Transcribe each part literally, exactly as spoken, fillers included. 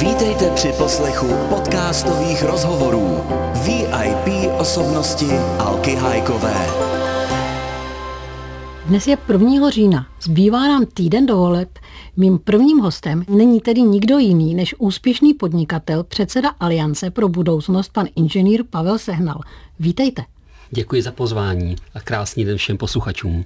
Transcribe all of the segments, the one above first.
Vítejte při poslechu podcastových rozhovorů V I P osobnosti Alky Hajkové. Dnes je prvního října. Zbývá nám týden do voleb. Mým prvním hostem není tedy nikdo jiný než úspěšný podnikatel, předseda Aliance pro budoucnost, pan inženýr Pavel Sehnal. Vítejte. Děkuji za pozvání a krásný den všem posluchačům.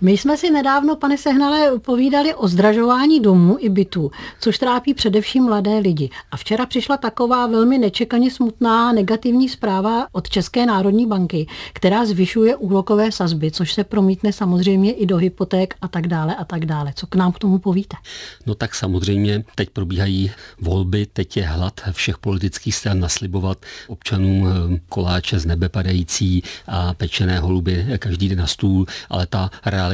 My jsme si nedávno, pane Sehnale, povídali o zdražování domů i bytů, což trápí především mladé lidi. A včera přišla taková velmi nečekaně smutná negativní zpráva od České národní banky, která zvyšuje úrokové sazby, což se promítne samozřejmě i do hypoték a tak dále a tak dále. Co k nám k tomu povíte? No tak samozřejmě, teď probíhají volby, teď je hlad všech politických stran naslibovat občanům koláče z nebe padající a pečené holuby každý den na stůl, ale ta realita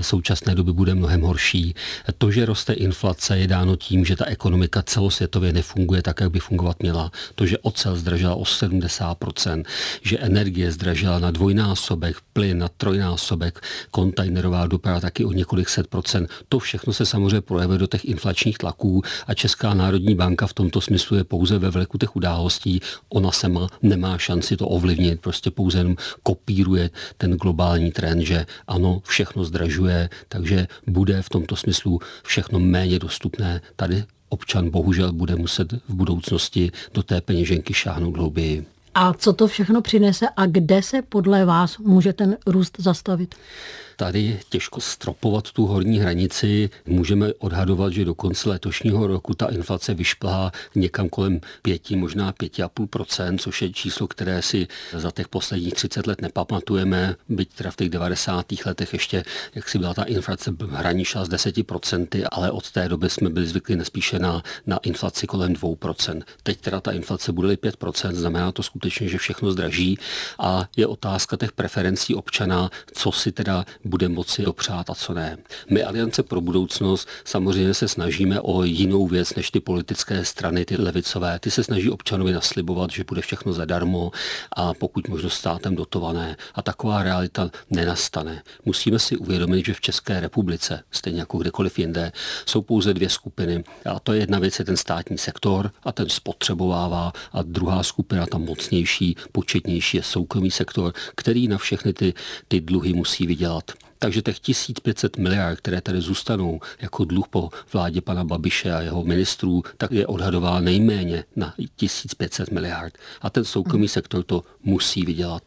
současné doby bude mnohem horší. To, že roste inflace, je dáno tím, že ta ekonomika celosvětově nefunguje tak, jak by fungovat měla. To, že ocel zdražila o sedmdesát procent, že energie zdražila na dvojnásobek, plyn na trojnásobek, kontejnerová doprava taky o několik set procent. To všechno se samozřejmě projevuje do těch inflačních tlaků a Česká národní banka v tomto smyslu je pouze ve vleku těch událostí. Ona sama nemá šanci to ovlivnit, prostě pouze jenom kopíruje ten globální trend, že ano, vše všechno zdražuje, takže bude v tomto smyslu všechno méně dostupné. Tady občan bohužel bude muset v budoucnosti do té peněženky šáhnout hlouběji. A co to všechno přinese a kde se podle vás může ten růst zastavit? Tady těžko stropovat tu horní hranici. Můžeme odhadovat, že do konce letošního roku ta inflace vyšplhá někam kolem pěti, možná pěti a půl procent, což je číslo, které si za těch posledních třicet let nepamatujeme, byť teda v těch devadesátých letech ještě, jak si byla ta inflace hraničila s deseti procenty, ale od té doby jsme byli zvyklí nespíše na, na inflaci kolem dvou procent. Teď teda ta inflace bude pět procent, znamená to skutečně, že všechno zdraží a je otázka těch preferencí občana, co si teda bude moci dopřát a co ne. My Aliance pro budoucnost samozřejmě se snažíme o jinou věc než ty politické strany, ty levicové. Ty se snaží občanovi naslibovat, že bude všechno zadarmo a pokud možno státem dotované. A taková realita nenastane. Musíme si uvědomit, že v České republice, stejně jako kdekoliv jinde, jsou pouze dvě skupiny. A to je jedna věc, je ten státní sektor a ten spotřebovává. A druhá skupina, ta mocnější, početnější, je soukromý sektor, který na všechny ty, ty dluhy musí vydělat. Takže těch tisíc pět set miliard, které tady zůstanou jako dluh po vládě pana Babiše a jeho ministrů, tak je odhadová nejméně na tisíc pět set miliard. A ten soukromý sektor to musí vydělat.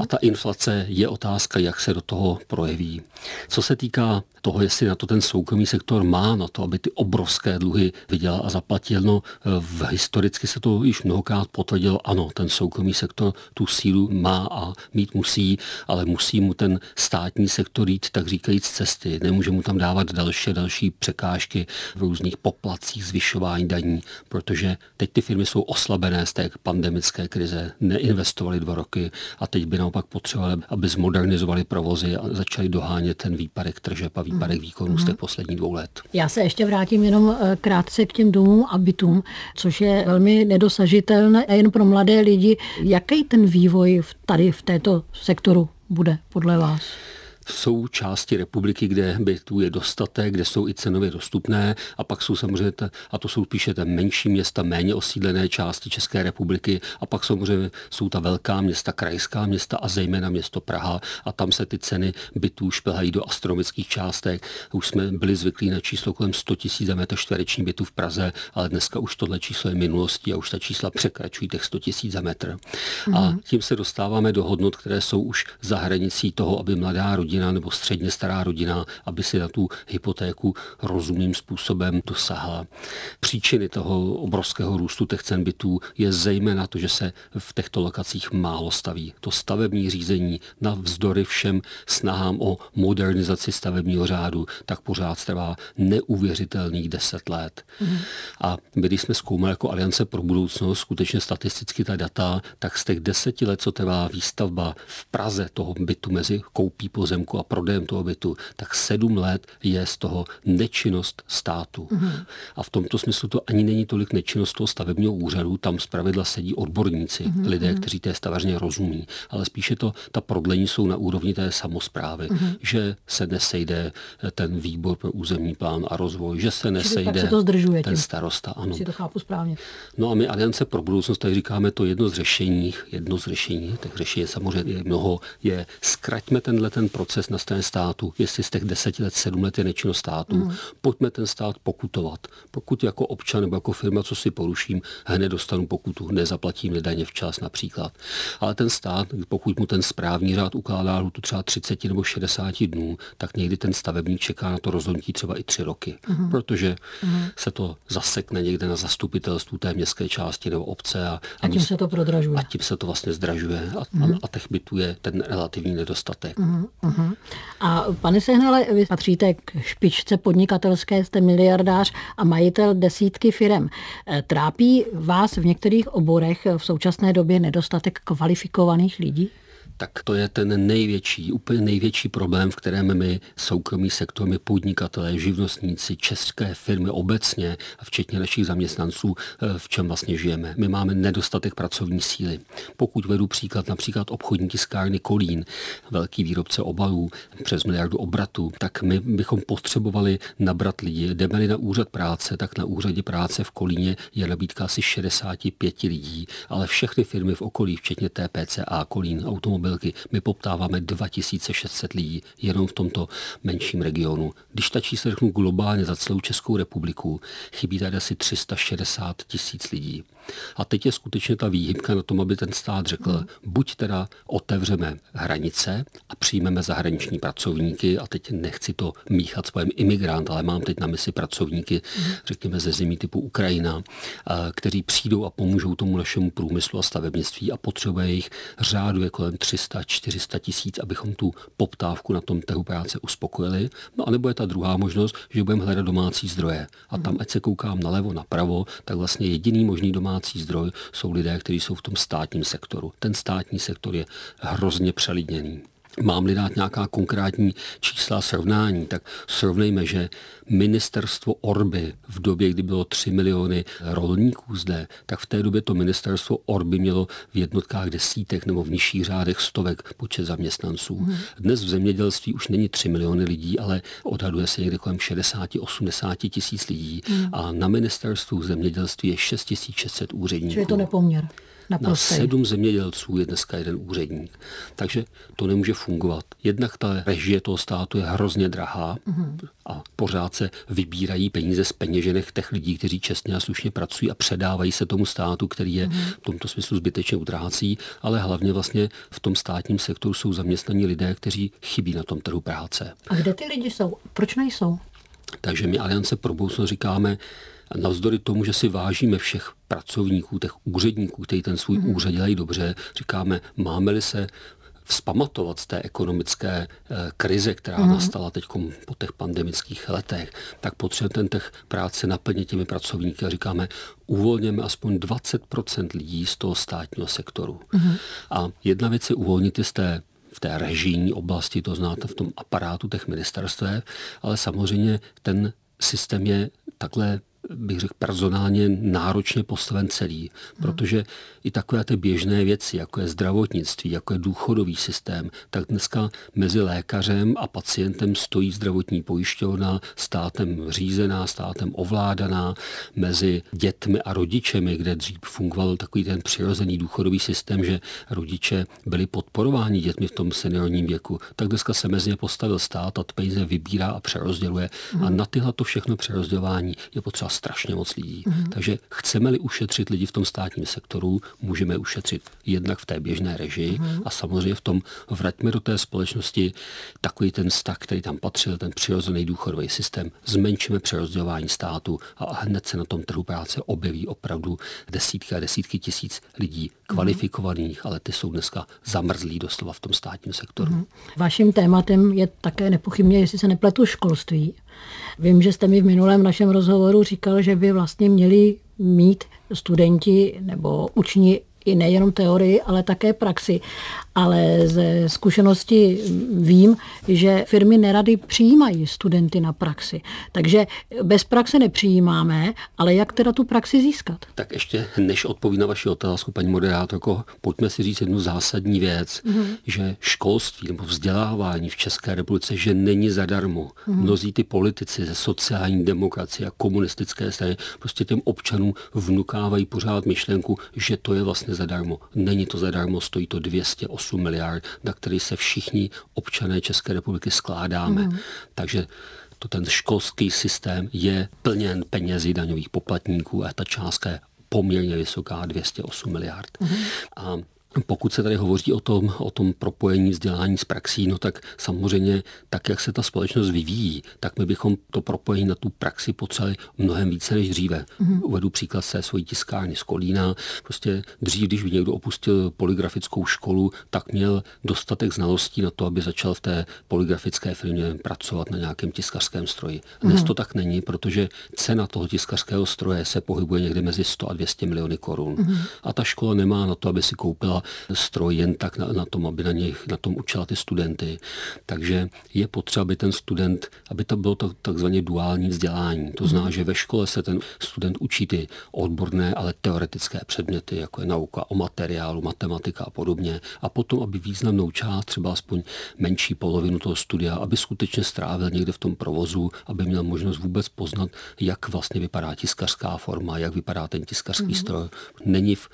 A ta inflace je otázka, jak se do toho projeví. Co se týká toho, jestli na to ten soukromý sektor má na to, aby ty obrovské dluhy vydělal a zaplatil, no v historicky se to již mnohokrát potvrdilo, ano, ten soukromý sektor tu sílu má a mít musí, ale musí mu ten státní sektor jít, tak říkajíc, cesty. Nemůže mu tam dávat další další překážky v různých poplacích, zvyšování daní, protože teď ty firmy jsou oslabené z té pandemické krize, neinvestovaly dva roky, a teď by naopak potřebovali, aby zmodernizovali provozy a začali dohánět ten výpadek tržeb a výpadek výkonů z těch posledních dvou let. Já se ještě vrátím jenom krátce k těm domům a bytům, což je velmi nedosažitelné jen pro mladé lidi. Jaký ten vývoj tady v této sektoru bude podle vás? Jsou části republiky, kde bytů je dostatek, kde jsou i cenově dostupné a pak jsou samozřejmě, a to jsou spíše ta menší města, méně osídlené části České republiky a pak samozřejmě jsou ta velká města, krajská města a zejména město Praha a tam se ty ceny bytů šplhají do astronomických částek. Už jsme byli zvyklí na číslo kolem sto tisíc za metr čtvereční bytů v Praze, ale dneska už tohle číslo je minulostí a už ta čísla překračují těch sto tisíc za metr. Mm. A tím se dostáváme do hodnot, které jsou už za hranicí toho, aby mladá rodina nebo středně stará rodina, aby si na tu hypotéku rozumným způsobem dosáhla. Příčiny toho obrovského růstu těch cen bytů je zejména to, že se v těchto lokacích málo staví. To stavební řízení navzdory všem snahám o modernizaci stavebního řádu tak pořád trvá neuvěřitelných deset let. Mm. A my, když jsme zkoumali jako Aliance pro budoucnost skutečně statisticky ta data, tak z těch deseti let, co trvá výstavba v Praze toho bytu mezi koupí pozemku nájemku a prodejem toho bytu, tak sedm let je z toho nečinnost státu. Mm-hmm. A v tomto smyslu to ani není tolik nečinnost toho stavebního úřadu, tam zpravidla sedí odborníci, mm-hmm. lidé, kteří té stavařně rozumí, ale spíše to, ta prodlení jsou na úrovni té samosprávy, mm-hmm. že se nesejde ten výbor pro územní plán a rozvoj, že se nesejde se to ten tím. Starosta. Ano. Si to chápu správně. No a my Aliance pro budoucnost, tak říkáme to jedno z řešení, jedno z řešení, tak řešení samozřejmě je mnoho, je zkraťme tenhle ten proces na straně státu, jestli z těch deseti let, sedm let je nečinnost státu, mm. pojďme ten stát pokutovat. Pokud jako občan nebo jako firma, co si poruším, hned dostanu pokutu, nezaplatím daně včas například. Ale ten stát, pokud mu ten správní řád ukládá lhůtu třeba třicet nebo šedesát dnů, tak někdy ten stavebník čeká na to rozhodnutí třeba i tři roky, mm. protože mm. se to zasekne někde na zastupitelstvu té městské části nebo obce. A, a tím se to prodražuje. A tím se to vlastně zdražuje a, mm. a těch bytů je ten relativní nedostatek. Mm. Mm. A pane Sehnale, vy patříte k špičce podnikatelské, jste miliardář a majitel desítky firem. Trápí vás v některých oborech v současné době nedostatek kvalifikovaných lidí? Tak to je ten největší, úplně největší problém, v kterém my soukromý sektor, my podnikatelé, živnostníci, české firmy obecně a včetně našich zaměstnanců, v čem vlastně žijeme. My máme nedostatek pracovní síly. Pokud vedu příklad, například obchodní tiskárny Kolín, velký výrobce obalů, přes miliardu obratu, tak my bychom potřebovali nabrat lidi. Jdeme-li na úřad práce, tak na úřadě práce v Kolíně je nabídka asi šedesát pět lidí, ale všechny firmy v okolí, včetně T P C A Kolín, automobil, my poptáváme dva tisíce šest set lidí jenom v tomto menším regionu. Když ta čísla řeknu globálně za celou Českou republiku, chybí tady asi tři sta šedesát tisíc lidí. A teď je skutečně ta výhybka na tom, aby ten stát řekl, buď teda otevřeme hranice a přijmeme zahraniční pracovníky, a teď nechci to míchat s pojem imigrant, ale mám teď na mysli pracovníky, řekněme ze zemí typu Ukrajina, kteří přijdou a pomůžou tomu našemu průmyslu a stavebnictví a potřebuje jich řádu je kolem tři sta čtyři sta tisíc, abychom tu poptávku na tom trhu práce uspokojili. No a nebo je ta druhá možnost, že budeme hledat domácí zdroje. A tam, ať se koukám nalevo, napravo, tak vlastně jediný možný domácí Domácí zdroj jsou lidé, kteří jsou v tom státním sektoru. Ten státní sektor je hrozně přelidněný. Mám-li dát nějaká konkrétní čísla srovnání, tak srovnejme, že ministerstvo Orby v době, kdy bylo tři miliony rolníků zde, tak v té době to ministerstvo Orby mělo v jednotkách desítek nebo v nižších řádech stovek počet zaměstnanců. Dnes v zemědělství už není tři miliony lidí, ale odhaduje se někde kolem šedesát až osmdesát tisíc lidí a na ministerstvu zemědělství je šest tisíc šest set úředníků. Čili je to nepoměr. Na sedm zemědělců je dneska jeden úředník. Takže to nemůže fungovat. Jednak ta režie toho státu je hrozně drahá mm. a pořád se vybírají peníze z peněženek těch lidí, kteří čestně a slušně pracují a předávají se tomu státu, který je mm. v tomto smyslu zbytečně utrácí, ale hlavně vlastně v tom státním sektoru jsou zaměstnaní lidé, kteří chybí na tom trhu práce. A kde ty lidi jsou? Proč nejsou? Takže my Aliance pro budoucnost říkáme, navzdory tomu, že si vážíme všech pracovníků, těch úředníků, kteří ten svůj mm. úřad dělají dobře, říkáme, máme-li se vzpamatovat z té ekonomické eh, krize, která mm. nastala teď po těch pandemických letech, tak potřebujeme ten těch práce naplnit těmi pracovníky a říkáme, uvolněme aspoň dvacet procent lidí z toho státního sektoru. Mm. A jedna věc je uvolnit je z té v té režijní oblasti, to znáte v tom aparátu těch ministerstev, ale samozřejmě ten systém je takhle, bych řekl, personálně náročně postaven celý, protože i takové ty běžné věci, jako je zdravotnictví, jako je důchodový systém, tak dneska mezi lékařem a pacientem stojí zdravotní pojišťovna, státem řízená, státem ovládaná, mezi dětmi a rodičemi, kde dřív fungoval takový ten přirozený důchodový systém, že rodiče byli podporováni dětmi v tom seniorním věku, tak dneska se mezi ně postavil stát a peníze vybírá a přerozděluje a na tyhle to všechno přerozdělování je potřeba strašně moc lidí. Mm. Takže chceme-li ušetřit lidi v tom státním sektoru, můžeme ušetřit jednak v té běžné režii mm. a samozřejmě v tom vraťme do té společnosti takový ten vztah, který tam patřil, ten přirozený důchodový systém, zmenšíme přerozdělování státu a hned se na tom trhu práce objeví opravdu desítky a desítky tisíc lidí kvalifikovaných, mm. ale ty jsou dneska zamrzlí doslova v tom státním sektoru. Mm. Vaším tématem je také nepochybně, jestli se nepletu, školství. Vím, že jste mi v minulém našem rozhovoru říkal, že by vlastně měli mít studenti nebo učni i nejenom teorii, ale také praxi. ale ze zkušenosti vím, že firmy nerady přijímají studenty na praxi. Takže bez praxe nepřijímáme, ale jak teda tu praxi získat? Tak ještě než odpovím na vaši otázku, paní moderátorko, pojďme si říct jednu zásadní věc, mm-hmm. že školství nebo vzdělávání v České republice, že není zadarmo. Mm-hmm. Mnozí ty politici ze sociální demokracie a komunistické strany prostě těm občanům vnukávají pořád myšlenku, že to je vlastně zadarmo. Není to zadarmo, stojí to dvě stě osm miliard, na který se všichni občané České republiky skládáme. Mm. Takže to ten školský systém je plněn penězi daňových poplatníků a ta částka je poměrně vysoká, dvě stě osm miliard. Mm. A pokud se tady hovoří o tom, o tom propojení vzdělání s praxí, no tak samozřejmě tak, jak se ta společnost vyvíjí, tak my bychom to propojení na tu praxi potřebovali mnohem více než dříve. Mm-hmm. Uvedu příklad se svojí tiskárny z Kolína. Prostě dřív, když někdo opustil polygrafickou školu, tak měl dostatek znalostí na to, aby začal v té polygrafické firmě pracovat na nějakém tiskařském stroji. Dnes mm-hmm. to tak není, protože cena toho tiskařského stroje se pohybuje někde mezi sto a dvě stě miliony korun. Mm-hmm. A ta škola nemá na to, aby si koupila stroj jen tak na, na tom, aby na nich, na tom učila ty studenty. Takže je potřeba, aby ten student, aby to bylo tak, takzvaně duální vzdělání. To znamená, že ve škole se ten student učí ty odborné, ale teoretické předměty, jako je nauka o materiálu, matematika a podobně. A potom, aby významnou část, třeba aspoň menší polovinu toho studia, aby skutečně strávil někde v tom provozu, aby měl možnost vůbec poznat, jak vlastně vypadá tiskařská forma, jak vypadá ten tiskařský mm-hmm. stroj. Není v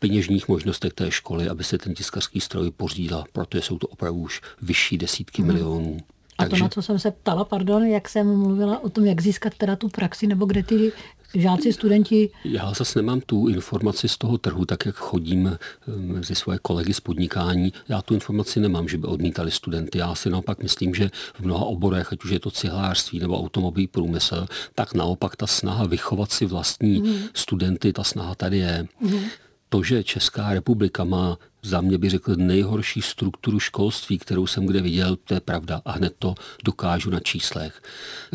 peněžních možnostech té školy, aby se ten tiskařský stroj pořídil, protože jsou to opravdu už vyšší desítky hmm. milionů. A takže to, na co jsem se ptala, pardon, jak jsem mluvila o tom, jak získat teda tu praxi, nebo kde ty žáci, studenti... Já zase nemám tu informaci z toho trhu, tak jak chodím mezi svoje kolegy z podnikání. Já tu informaci nemám, že by odmítali studenty. Já si naopak myslím, že v mnoha oborech, ať už je to cihlářství nebo automobilový průmysl, tak naopak ta snaha vychovat si vlastní hmm. studenty, ta snaha tady je. Hmm. To, že Česká republika má, za mě bych řekl, nejhorší strukturu školství, kterou jsem kde viděl, to je pravda. A hned to dokážu na číslech.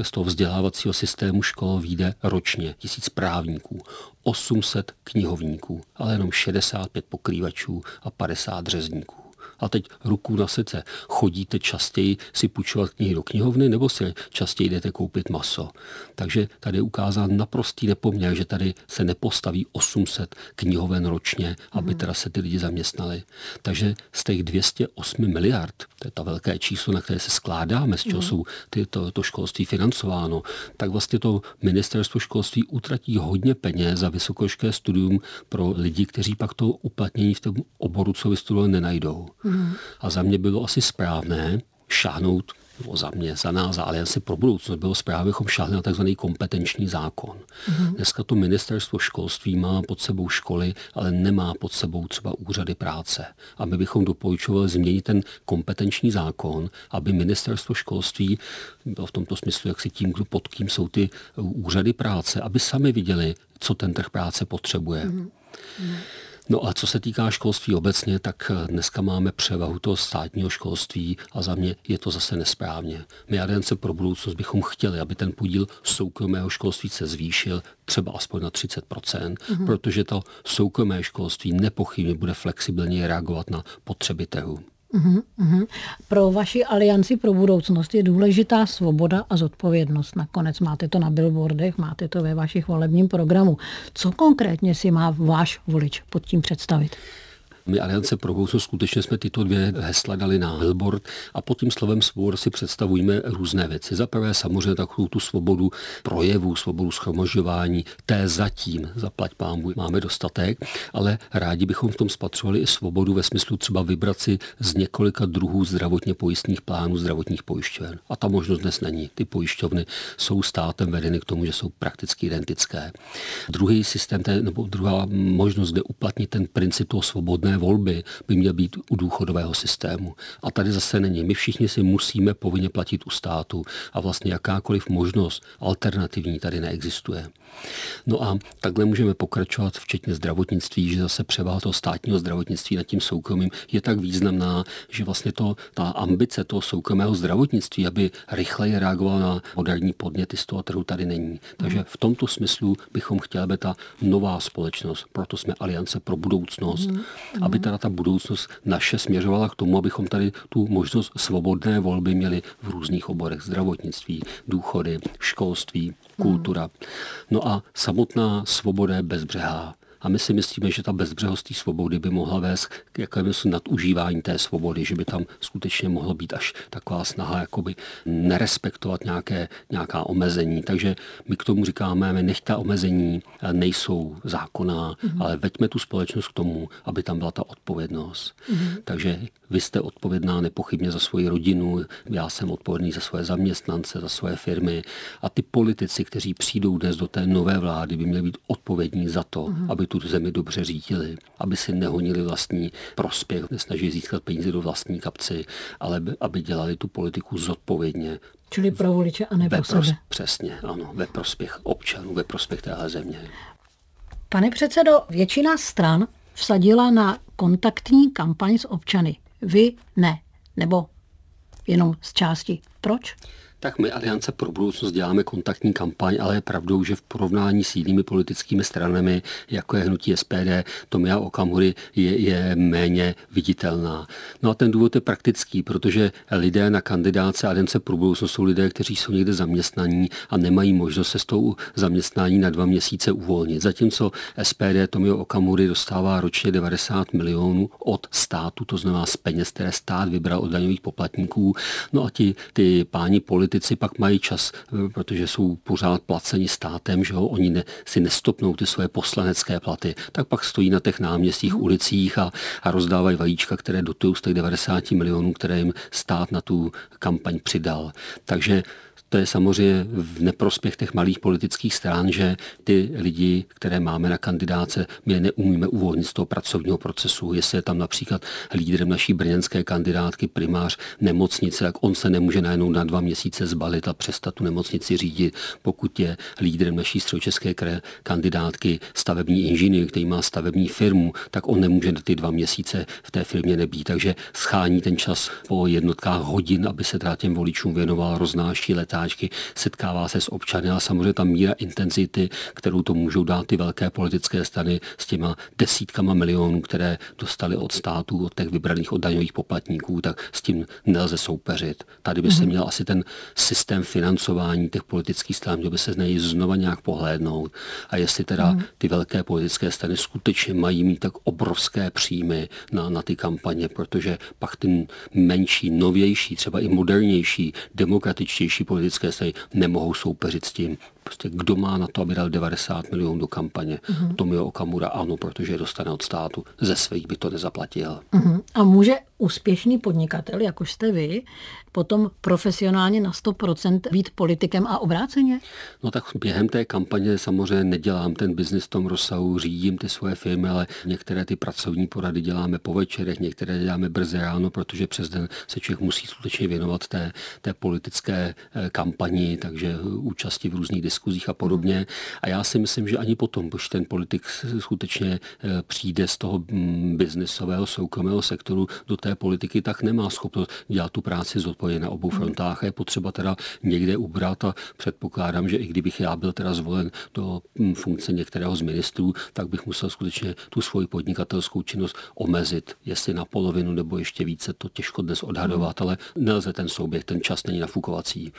Z toho vzdělávacího systému škol vyjde ročně tisíc právníků, osm set knihovníků, ale jenom šedesát pět pokrývačů a padesát řezníků. A teď ruku na srdce. Chodíte častěji si půjčovat knihy do knihovny, nebo si častěji jdete koupit maso? Takže tady je ukázán naprostý nepoměr, že tady se nepostaví osm set knihoven ročně, aby teda se ty lidi zaměstnali. Takže z těch dvě stě osm miliard, to je ta velké číslo, na které se skládáme, z čeho mm. jsou ty, to, to školství financováno, tak vlastně to ministerstvo školství utratí hodně peněz za vysokoškolské studium pro lidi, kteří pak to uplatnění v tom oboru, co vystudovali, nenajdou. Hmm. A za mě bylo asi správné šáhnout, nebo za mě, za nás, za Alianci pro budoucnost, bylo správně, abychom šáhli na takzvaný kompetenční zákon. Hmm. Dneska to ministerstvo školství má pod sebou školy, ale nemá pod sebou třeba úřady práce. A my bychom doporučovali změnit ten kompetenční zákon, aby ministerstvo školství, bylo v tomto smyslu, jak si tím, kdo pod kým jsou ty úřady práce, aby sami viděli, co ten trh práce potřebuje. Hmm. Hmm. No a co se týká školství obecně, tak dneska máme převahu toho státního školství a za mě je to zase nesprávně. My Aliance pro budoucnost bychom chtěli, aby ten podíl soukromého školství se zvýšil třeba aspoň na třicet procent, mm-hmm. protože to soukromé školství nepochybně bude flexibilně reagovat na potřeby trhu. Uhum, uhum. Pro vaši Alianci pro budoucnost je důležitá svoboda a zodpovědnost. Nakonec máte to na billboardech, máte to ve vašich volebním programu. Co konkrétně si má váš volič pod tím představit? My Aliance pro budoucnost skutečně jsme tyto dvě hesla dali na billboard a pod tím slovem svoboda si představujeme různé věci. Za prvé samozřejmě takovou tu svobodu projevu, svobodu shromažďování, té zatím, zaplať pánbůh, máme dostatek, ale rádi bychom v tom spatřovali i svobodu ve smyslu třeba vybrat si z několika druhů zdravotně pojistných plánů zdravotních pojišťoven. A ta možnost dnes není. Ty pojišťovny jsou státem vedeny k tomu, že jsou prakticky identické. Druhý systém, nebo druhá možnost, kde uplatnit ten princip toho svobodné volby, by měl být u důchodového systému. A tady zase není. My všichni si musíme povinně platit u státu a vlastně jakákoliv možnost alternativní tady neexistuje. No a takhle můžeme pokračovat včetně zdravotnictví, že zase převaha toho státního zdravotnictví nad tím soukromým je tak významná, že vlastně to, ta ambice toho soukromého zdravotnictví, aby rychleji reagovala na moderní podněty z toho trhu, tady není. Takže v tomto smyslu bychom chtěli, aby ta nová společnost, proto jsme Aliance pro budoucnost, mm-hmm. aby teda ta budoucnost naše směřovala k tomu, abychom tady tu možnost svobodné volby měli v různých oborech: zdravotnictví, důchody, školství, kultura. Mm. No a samotná svoboda je bezbřehá. A my si myslíme, že ta bezbřehost té svobody by mohla vést k jakémusi nadužívání té svobody, že by tam skutečně mohlo být až taková snaha jakoby nerespektovat nějaké, nějaká omezení. Takže my k tomu říkáme, nech ta omezení nejsou zákonná, mm-hmm. ale veďme tu společnost k tomu, aby tam byla ta odpovědnost. Mm-hmm. Takže vy jste odpovědná nepochybně za svoji rodinu, já jsem odpovědný za svoje zaměstnance, za svoje firmy, a ty politici, kteří přijdou dnes do té nové vlády, by měli být odpovědní za to, mm-hmm. aby tu zemi dobře řídili, aby si nehonili vlastní prospěch, nesnažili získat peníze do vlastní kapsy, ale aby dělali tu politiku zodpovědně. Čili pro voliče a ne pro sebe. Přesně, ano, ve prospěch občanů, ve prospěch téhle země. Pane předsedo, většina stran vsadila na kontaktní kampaň s občany. Vy ne, nebo jenom z části. Proč? Tak my Aliance pro budoucnost děláme kontaktní kampaň, ale je pravdou, že v porovnání s jinými politickými stranami, jako je hnutí S P D, Tomia Okamury, je, je méně viditelná. No a ten důvod je praktický, protože lidé na kandidáce Aliance pro budoucnost jsou lidé, kteří jsou někde zaměstnaní a nemají možnost se s tou zaměstnání na dva měsíce uvolnit. Zatímco S P D Tomio Okamury dostává ročně devadesát milionů od státu, to znamená z peněz, které stát vybral od daňových poplatníků. No a ti, ty páni politi- Politici pak mají čas, protože jsou pořád placeni státem, že jo, oni ne, si nestopnou ty svoje poslanecké platy, tak pak stojí na těch náměstích, ulicích a, a rozdávají vajíčka, které dotují z těch devadesát milionů, které jim stát na tu kampaň přidal. Takže to je samozřejmě v neprospěch těch malých politických stran, že ty lidi, které máme na kandidáce, my neumíme uvolnit z toho pracovního procesu. Jestli je tam například lídrem naší brněnské kandidátky primář nemocnice, tak on se nemůže najednou na dva měsíce zbalit a přestat tu nemocnici řídit. Pokud je lídrem naší středočeské kandidátky stavební inženýr, který má stavební firmu, tak on nemůže ty dva měsíce v té firmě nebýt. Takže schání ten čas po jednotkách hodin, aby se teda těm voličům věnoval, roznáší letá, setkává se s občany, a samozřejmě ta míra intenzity, kterou to můžou dát ty velké politické strany s těma desítkama milionů, které dostali od států, od těch vybraných od daňových poplatníků, tak s tím nelze soupeřit. Tady by mm-hmm. se měl asi ten systém financování těch politických stran, měl by se z něj znova nějak pohlédnout. A jestli teda mm-hmm. ty velké politické strany skutečně mají mít tak obrovské příjmy na, na ty kampaně, protože pak ten menší, novější, třeba i modernější, demokratičtější politické se nemohou soupeřit s tím. Prostě kdo má na to, aby dal devadesát milionů do kampaně? Uh-huh. Tomio Okamura ano, protože dostane od státu. Ze svých by to nezaplatil. Uh-huh. A může úspěšný podnikatel, jako jste vy, potom profesionálně na sto procent být politikem a obráceně? No tak během té kampaně samozřejmě nedělám ten biznis v tom rozsahu, řídím ty svoje firmy, ale některé ty pracovní porady děláme po večerech, některé děláme brzy ráno, protože přes den se člověk musí skutečně věnovat té, té politické kampani, takže účasti v různých diskuzích a podobně. A já si myslím, že ani potom, když ten politik skutečně přijde z toho biznisového, soukromého sektoru do té politiky, tak nemá schopnost dělat tu práci zodpovědně na obou frontách. A je potřeba teda někde ubrat, a předpokládám, že i kdybych já byl teda zvolen do funkce některého z ministrů, tak bych musel skutečně tu svoji podnikatelskou činnost omezit, jestli na polovinu nebo ještě více, to těžko dnes odhadovat, ale nelze ten souběh, ten čas není nafukovací.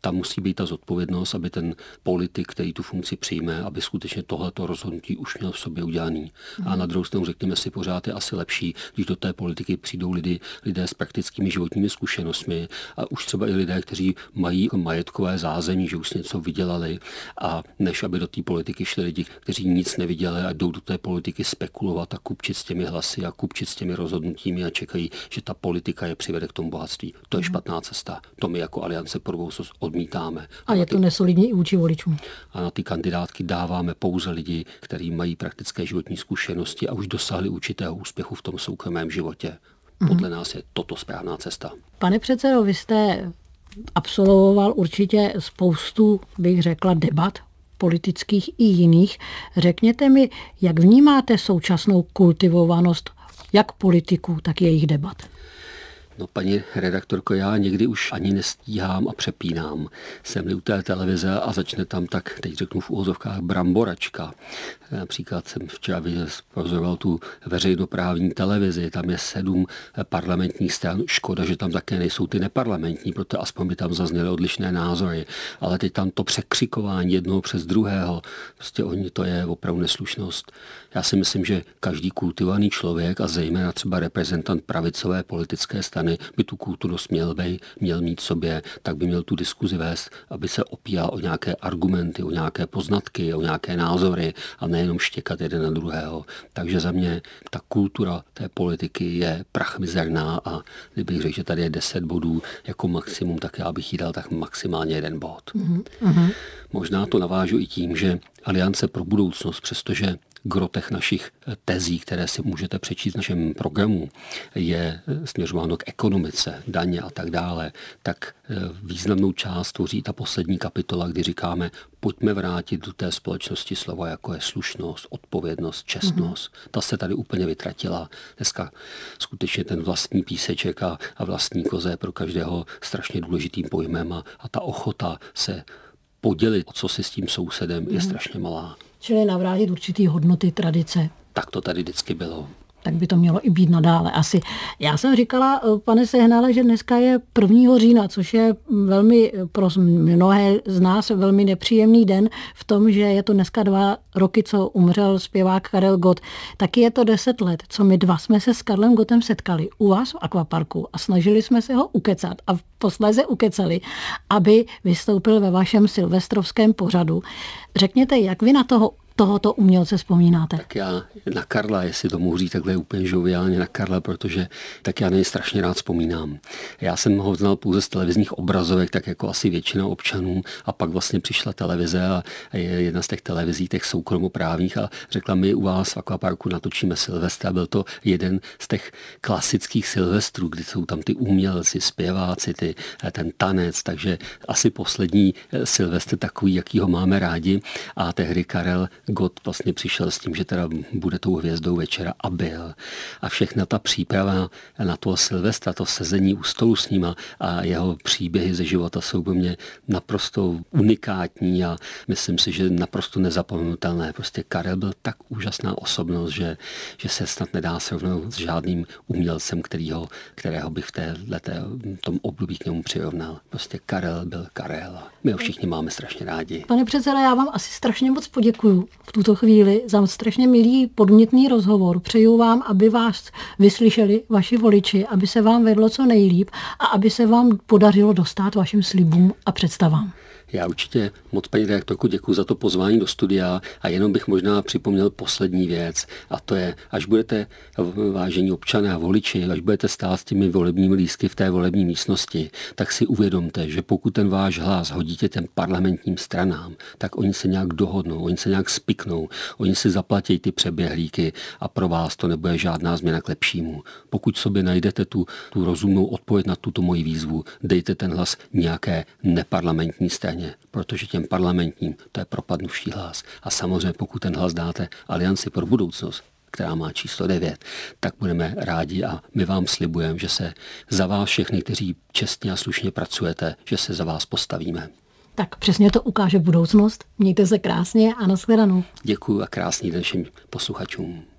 Tam musí být ta zodpovědnost, aby ten politik, který tu funkci přijme, aby skutečně tohleto rozhodnutí už měl v sobě udělaný. A na druhou stranu řekněme si pořád, je asi lepší, když do té politiky přijdou lidi, lidé s praktickými životními zkušenostmi a už třeba i lidé, kteří mají majetkové zázemí, že už něco vydělali, a než aby do té politiky šli lidi, kteří nic neviděli a jdou do té politiky spekulovat a kupčit s těmi hlasy a kupčit s těmi rozhodnutími a čekají, že ta politika je přivede k tomu bohatství. To je špatná cesta. To my jako Aliance pro budoucnost odmítáme. A je to nesolidní i vůči voličům. A na ty kandidátky dáváme pouze lidi, kteří mají praktické životní zkušenosti a už dosáhli určitého úspěchu v tom soukromém životě. Podle nás je toto správná cesta. Pane předsedo, vy jste absolvoval určitě spoustu, bych řekla, debat politických i jiných. Řekněte mi, jak vnímáte současnou kultivovanost jak politiků, tak jejich debat? No, paní redaktorko, já někdy už ani nestíhám a přepínám. Jsem-li u té televize a začne tam, tak teď řeknu v úvozovkách, bramboračka. Například jsem včera pozoroval tu veřejnoprávní televizi, tam je sedm parlamentních stran. Škoda, že tam také nejsou ty neparlamentní, protože aspoň by tam zazněly odlišné názory. Ale teď tam to překřikování jednoho přes druhého, prostě oni, to je opravdu neslušnost. Já si myslím, že každý kultivovaný člověk a zejména třeba reprezentant pravicové politické strany by tu kulturnost měl, by, měl mít sobě, tak by měl tu diskuzi vést, aby se opíral o nějaké argumenty, o nějaké poznatky, o nějaké názory a nejenom štěkat jeden na druhého. Takže za mě ta kultura té politiky je prachmizerná a kdybych řekl, že tady je deset bodů jako maximum, tak já bych jí dal tak maximálně jeden bod. Mm-hmm. Možná to navážu i tím, že Aliance pro budoucnost, přestože gro těch našich tezí, které si můžete přečíst v našem programu, je směřováno k ekonomice, daně a tak dále, tak významnou část tvoří ta poslední kapitola, kdy říkáme, pojďme vrátit do té společnosti slova, jako je slušnost, odpovědnost, čestnost. Mm-hmm. Ta se tady úplně vytratila. Dneska skutečně ten vlastní píseček a, a vlastní koze je pro každého strašně důležitým pojmem a, a ta ochota se podělit, co si s tím sousedem, mm-hmm. je strašně malá. Čili navrátit určitý hodnoty, tradice. Tak to tady vždycky bylo. Tak by to mělo i být nadále asi. Já jsem říkala, pane Sehnale, že dneska je prvního října, což je velmi pro mnohé z nás velmi nepříjemný den v tom, že je to dneska dva roky, co umřel zpěvák Karel Gott. Taky je to deset let, co my dva jsme se s Karlem Gottem setkali u vás v akvaparku a snažili jsme se ho ukecat a posléze ukecali, aby vystoupil ve vašem silvestrovském pořadu. Řekněte, jak vy na toho tohoto umělce vzpomínáte? Tak já na Karla, jestli to mohu říct takhle úplně žoviálně na Karla, protože tak já na něj strašně rád vzpomínám. Já jsem ho znal pouze z televizních obrazovek, tak jako asi většina občanů, a pak vlastně přišla televize a jedna z těch televizí, těch soukromoprávních, a řekla mi, u vás v akvaparku natočíme Silvestra. Byl to jeden z těch klasických Silvestrů, kdy jsou tam ty umělci, zpěváci, ty, ten tanec, takže asi poslední Silvestr takový, jaký ho máme rádi, a tehdy Karel Gott vlastně přišel s tím, že teda bude tou hvězdou večera, a byl. A všechna ta příprava na toho Silvestra, to sezení u stolu s ním a jeho příběhy ze života jsou pro mě naprosto unikátní a myslím si, že naprosto nezapomenutelné. Prostě Karel byl tak úžasná osobnost, že, že se snad nedá srovnat s žádným umělcem, kterýho, kterého bych v téhleté, tom období k němu přirovnal. Prostě Karel byl Karel. My ho všichni máme strašně rádi. Pane předsedo, já vám asi strašně moc poděkuju v tuto chvíli za strašně milý podmětný rozhovor. Přeju vám, aby vás vyslyšeli vaši voliči, aby se vám vedlo co nejlíp a aby se vám podařilo dostát vašim slibům a představám. Já určitě moc, paní redaktorku, děkuji za to pozvání do studia a jenom bych možná připomněl poslední věc, a to je, až budete, vážení občané a voliči, až budete stát s těmi volebními lístky v té volební místnosti, tak si uvědomte, že pokud ten váš hlas hodíte těm parlamentním stranám, tak oni se nějak dohodnou, oni se nějak spiknou, oni si zaplatí ty přeběhlíky a pro vás to nebude žádná změna k lepšímu. Pokud sobě najdete tu, tu rozumnou odpověď na tuto moji výzvu, dejte ten hlas nějaké neparlamentní straně, protože těm parlamentním to je propadnuvší hlas. A samozřejmě pokud ten hlas dáte Alianci pro budoucnost, která má číslo devět, tak budeme rádi a my vám slibujeme, že se za vás všechny, kteří čestně a slušně pracujete, že se za vás postavíme. Tak přesně to ukáže budoucnost. Mějte se krásně a nashledanou. Děkuji a krásný den všem posluchačům.